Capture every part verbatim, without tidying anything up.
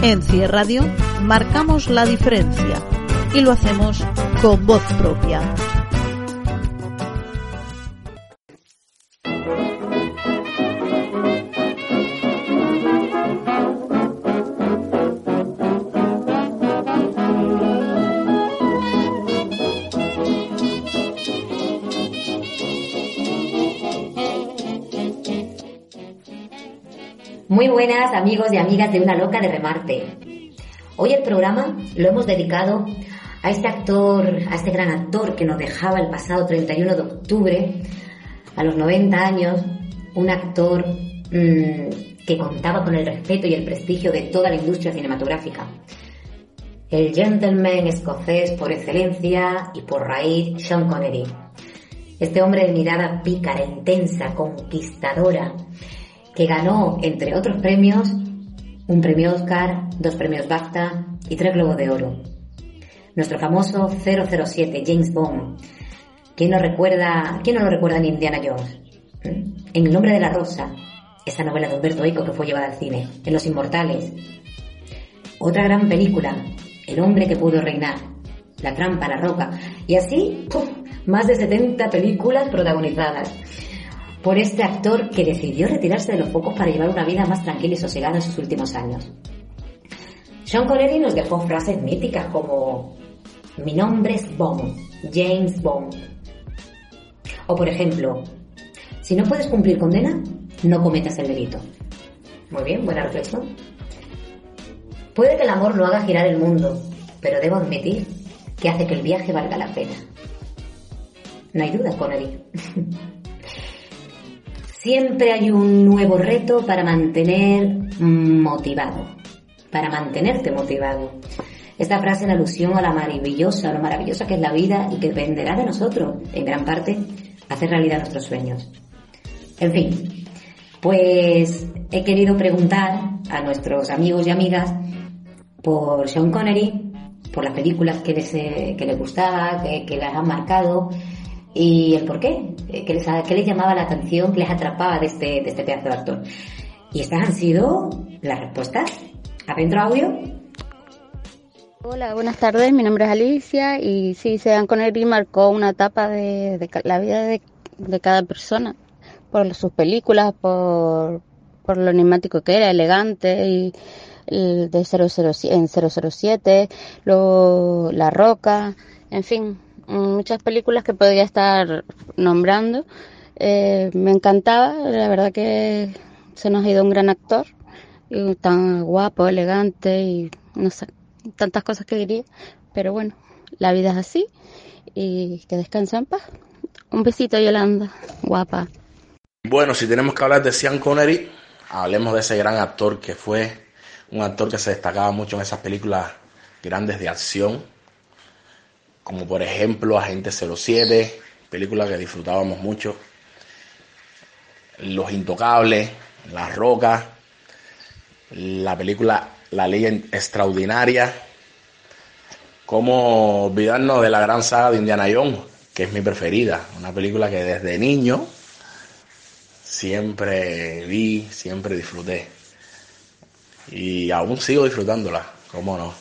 En Ciee Radio marcamos la diferencia y lo hacemos con voz propia. Muy buenas amigos y amigas de Una Loca de Remarte. Hoy el programa lo hemos dedicado a este actor, a este gran actor que nos dejaba el pasado treinta y uno de octubre, a los noventa años, un actor mmm, que contaba con el respeto y el prestigio de toda la industria cinematográfica. El gentleman escocés por excelencia y por raíz, Sean Connery. Este hombre de mirada pícara, intensa, conquistadora, que ganó, entre otros premios, un premio Oscar, dos premios BAFTA y tres Globos de Oro. Nuestro famoso cero cero siete, James Bond. ¿Quién no recuerda, quién no lo recuerda en Indiana Jones? En el nombre de la rosa, esa novela de Umberto Eco que fue llevada al cine. En Los Inmortales. Otra gran película, El hombre que pudo reinar. La trampa, la roca. Y así, ¡puf!, más de setenta películas protagonizadas por este actor que decidió retirarse de los focos para llevar una vida más tranquila y sosegada en sus últimos años. Sean Connery nos dejó frases míticas como "Mi nombre es Bond, James Bond". O por ejemplo, "Si no puedes cumplir condena, no cometas el delito". Muy bien, buena reflexión. Puede que el amor no haga girar el mundo, pero debo admitir que hace que el viaje valga la pena. No hay duda, Connery. Siempre hay un nuevo reto para mantener motivado, para mantenerte motivado. Esta frase en alusión a la maravillosa, a lo maravillosa que es la vida y que dependerá de nosotros, en gran parte, hacer realidad nuestros sueños. En fin, pues he querido preguntar a nuestros amigos y amigas por Sean Connery, por las películas que les, eh, que les gustaba, que, que las han marcado, y el por qué, que les, que les llamaba la atención, que les atrapaba de este, de este pedazo de actor. Y estas han sido las respuestas. Adentro audio. Hola, buenas tardes, mi nombre es Alicia y sí, Sean Connery marcó una etapa de, de la vida de, de cada persona, por sus películas, por, por lo enigmático que era, elegante, y el de cero cero siete, en cero cero siete, luego La Roca, en fin, muchas películas que podría estar nombrando. Eh, me encantaba, la verdad que se nos ha ido un gran actor, y tan guapo, elegante y no sé, tantas cosas que diría, pero bueno, la vida es así y que descanse en paz. Un besito, Yolanda, guapa. Bueno, si tenemos que hablar de Sean Connery, hablemos de ese gran actor que fue, un actor que se destacaba mucho en esas películas grandes de acción, como por ejemplo Agente cero siete, película que disfrutábamos mucho, Los Intocables, La Roca, la película La Ley Extraordinaria, cómo olvidarnos de la gran saga de Indiana Jones, que es mi preferida, una película que desde niño siempre vi, siempre disfruté, y aún sigo disfrutándola, cómo no.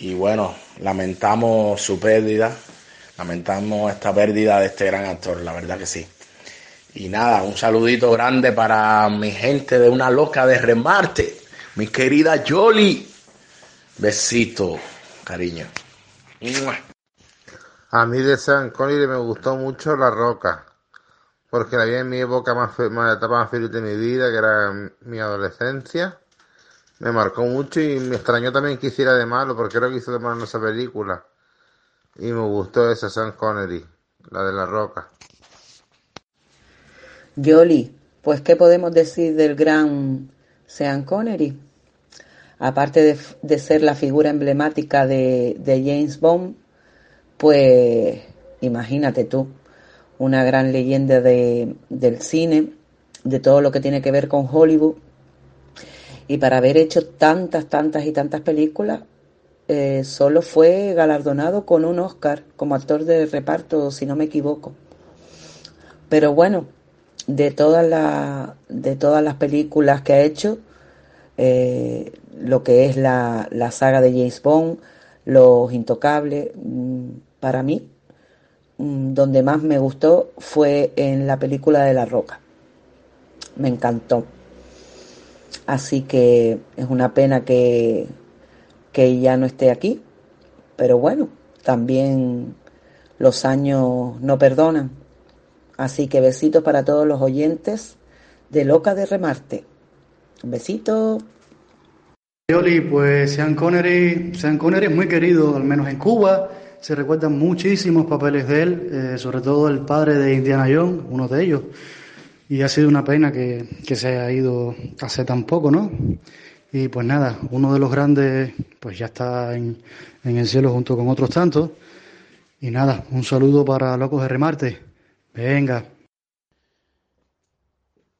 Y bueno, lamentamos su pérdida, lamentamos esta pérdida de este gran actor, la verdad que sí. Y nada, un saludito grande para mi gente de Una Loca de Remarte, mi querida Yoli. Besito, cariño. A mí de Sean Connery me gustó mucho La Roca, porque la vi en mi época más, más etapa más feliz de mi vida, que era mi adolescencia. Me marcó mucho y me extrañó también que hiciera de malo, porque creo que hizo de malo en esa película. Y me gustó esa Sean Connery, la de La Roca. Yoli, pues ¿qué podemos decir del gran Sean Connery? aparte de, de ser la figura emblemática de, de James Bond, pues imagínate tú, una gran leyenda de, del cine, de todo lo que tiene que ver con Hollywood, y para haber hecho tantas, tantas y tantas películas, eh, solo fue galardonado con un Oscar como actor de reparto, si no me equivoco. Pero bueno, de todas las, de todas las películas que ha hecho, eh, lo que es la, la saga de James Bond, Los Intocables, para mí, donde más me gustó fue en la película de La Roca. Me encantó. Así que es una pena que, que ya no esté aquí. Pero bueno, también los años no perdonan. Así que besitos para todos los oyentes de Loca de Remarte. Besitos. Oli, pues Sean Connery, Sean Connery es muy querido, al menos en Cuba. Se recuerdan muchísimos papeles de él, eh, sobre todo el padre de Indiana Jones, uno de ellos. Y ha sido una pena que, que se haya ido hace tan poco, ¿no? Y pues nada, uno de los grandes pues ya está en, en el cielo junto con otros tantos. Y nada, un saludo para Locos de Remarte. Venga.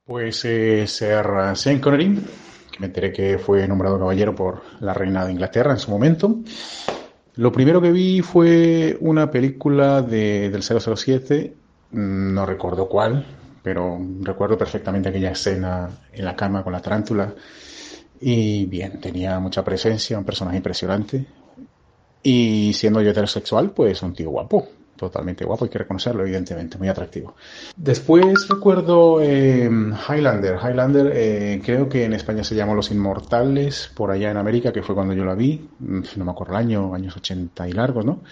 Pues eh, ser Sean Connery, me enteré que fue nombrado caballero por la reina de Inglaterra en su momento. Lo primero que vi fue una película de, del cero cero siete, no recuerdo cuál, pero recuerdo perfectamente aquella escena en la cama con la tarántula. Y bien, tenía mucha presencia, un personaje impresionante. Y siendo yo heterosexual, pues un tío guapo, totalmente guapo, hay que reconocerlo, evidentemente, muy atractivo. Después recuerdo eh, Highlander. Highlander eh, creo que en España se llamó Los Inmortales, por allá en América, que fue cuando yo la vi, no me acuerdo el año, años ochenta y largos, ¿no?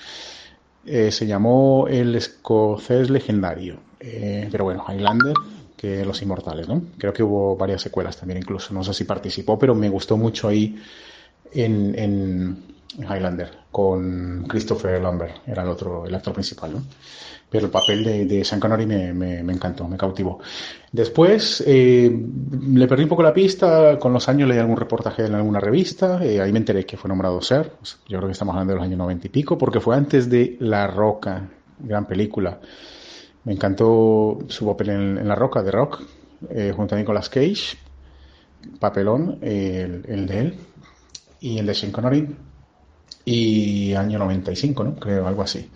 Eh, se llamó El Escocés Legendario. Eh, pero bueno, Highlander, que Los Inmortales, ¿no? Creo que hubo varias secuelas también, incluso, no sé si participó, pero me gustó mucho ahí en... en Highlander, con Christopher Lambert, era el otro, el actor principal, ¿no? Pero el papel de, de Sean Connery me, me, me encantó, me cautivó. Después eh, le perdí un poco la pista, con los años leí algún reportaje en alguna revista, eh, ahí me enteré que fue nombrado Ser, yo creo que estamos hablando de los años noventa y pico, porque fue antes de La Roca, gran película. Me encantó su papel en, en La Roca, de Rock, eh, junto a Nicolas Cage, papelón, eh, el, el de él, y el de Sean Connery. Y año noventa y cinco, ¿no? Creo, algo así.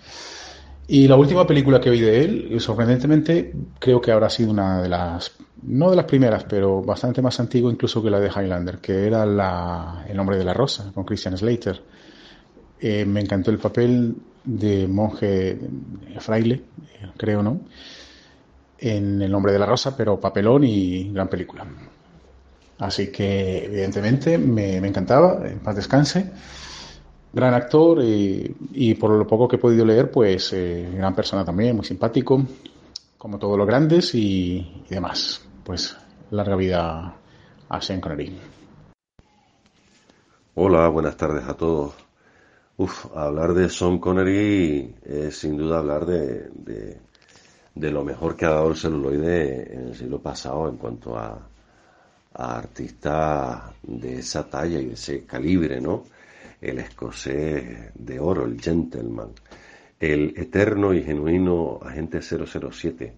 Y la última película que vi de él, sorprendentemente, creo que habrá sido una de las, no de las primeras, pero bastante más antigua incluso que la de Highlander, que era la, El nombre de la rosa, con Christian Slater. Eh, me encantó el papel de monje, fraile, creo, ¿no? En El nombre de la rosa, pero papelón y gran película. Así que, evidentemente, me, me encantaba, en paz descanse. Gran actor y, y por lo poco que he podido leer, pues eh, gran persona también, muy simpático, como todos los grandes y, y demás. Pues larga vida a Sean Connery. Hola, buenas tardes a todos. Uf, hablar de Sean Connery es sin duda hablar de, de, de lo mejor que ha dado el celuloide en el siglo pasado en cuanto a, a artistas de esa talla y de ese calibre, ¿no? El escocés de oro, el gentleman, el eterno y genuino agente cero cero siete.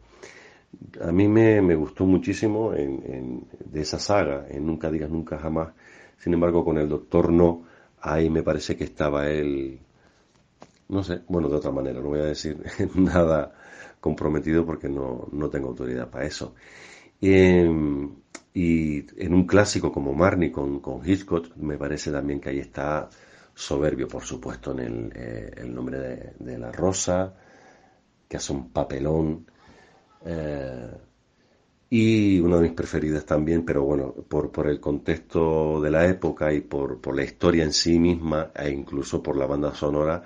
A mí me, me gustó muchísimo en, en, de esa saga, en Nunca digas nunca jamás. Sin embargo, con el Doctor No, ahí me parece que estaba él, no sé, bueno, de otra manera, no voy a decir nada comprometido porque no, no tengo autoridad para eso. Eh, Y en un clásico como Marnie con, con Hitchcock, me parece también que ahí está soberbio, por supuesto, en el, eh, el nombre de, de la rosa, que hace un papelón. Eh, y una de mis preferidas también, pero bueno, por, por el contexto de la época y por, por la historia en sí misma, e incluso por la banda sonora,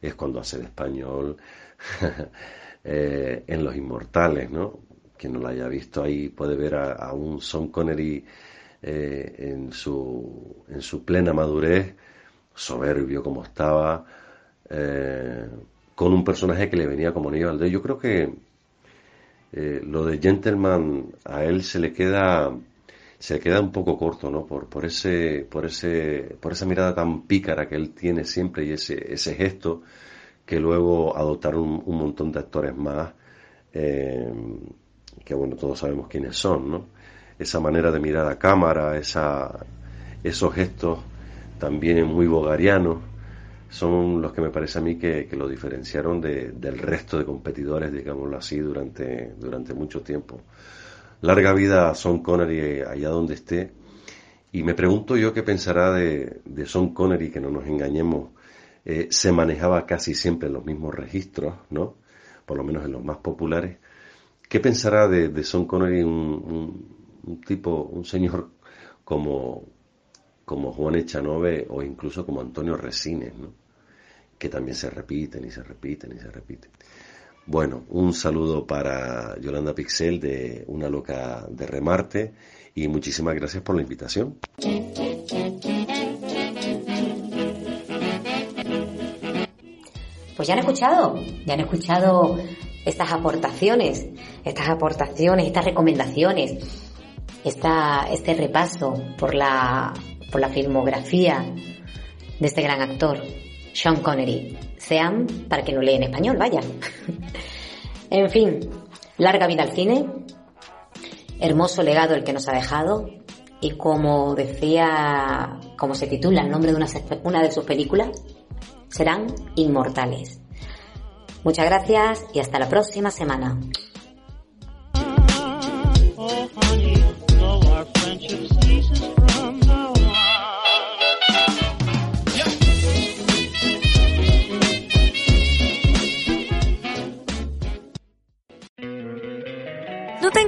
es cuando hace el español eh, en Los Inmortales, ¿no? Quien no la haya visto ahí puede ver a, a un Sean Connery eh, en su en su plena madurez, soberbio como estaba, eh, con un personaje que le venía como Nío Valdés. Yo creo que eh, lo de Gentleman a él se le queda se queda un poco corto, ¿no? Por, por ese, por ese, por esa mirada tan pícara que él tiene siempre y ese, ese gesto que luego adoptaron un, un montón de actores más, eh, que bueno, todos sabemos quiénes son, ¿no? Esa manera de mirar a cámara, esa, esos gestos también muy bogarianos, son los que me parece a mí que, que lo diferenciaron de, del resto de competidores, digámoslo así, durante, durante mucho tiempo. Larga vida a Sean Connery allá donde esté. Y me pregunto yo qué pensará de, de Sean Connery, que no nos engañemos, eh, se manejaba casi siempre en los mismos registros, ¿no? Por lo menos en los más populares. ¿Qué pensará de, de Sean Connery, un, un, un tipo, un señor como, como Juan Echanove o incluso como Antonio Resines, ¿no? Que también se repiten y se repiten y se repiten. Bueno, un saludo para Yolanda Pixel de Una Loca de Remarte y muchísimas gracias por la invitación. Pues ya han escuchado, ya han escuchado estas aportaciones, estas aportaciones, estas recomendaciones, esta, este repaso por la, por la filmografía de este gran actor, Sean Connery. Sean, para quien lo lee en español, vaya. En fin, larga vida al cine, hermoso legado el que nos ha dejado, y como decía, como se titula el nombre de una, una de sus películas, serán inmortales. Muchas gracias y hasta la próxima semana. ¿Te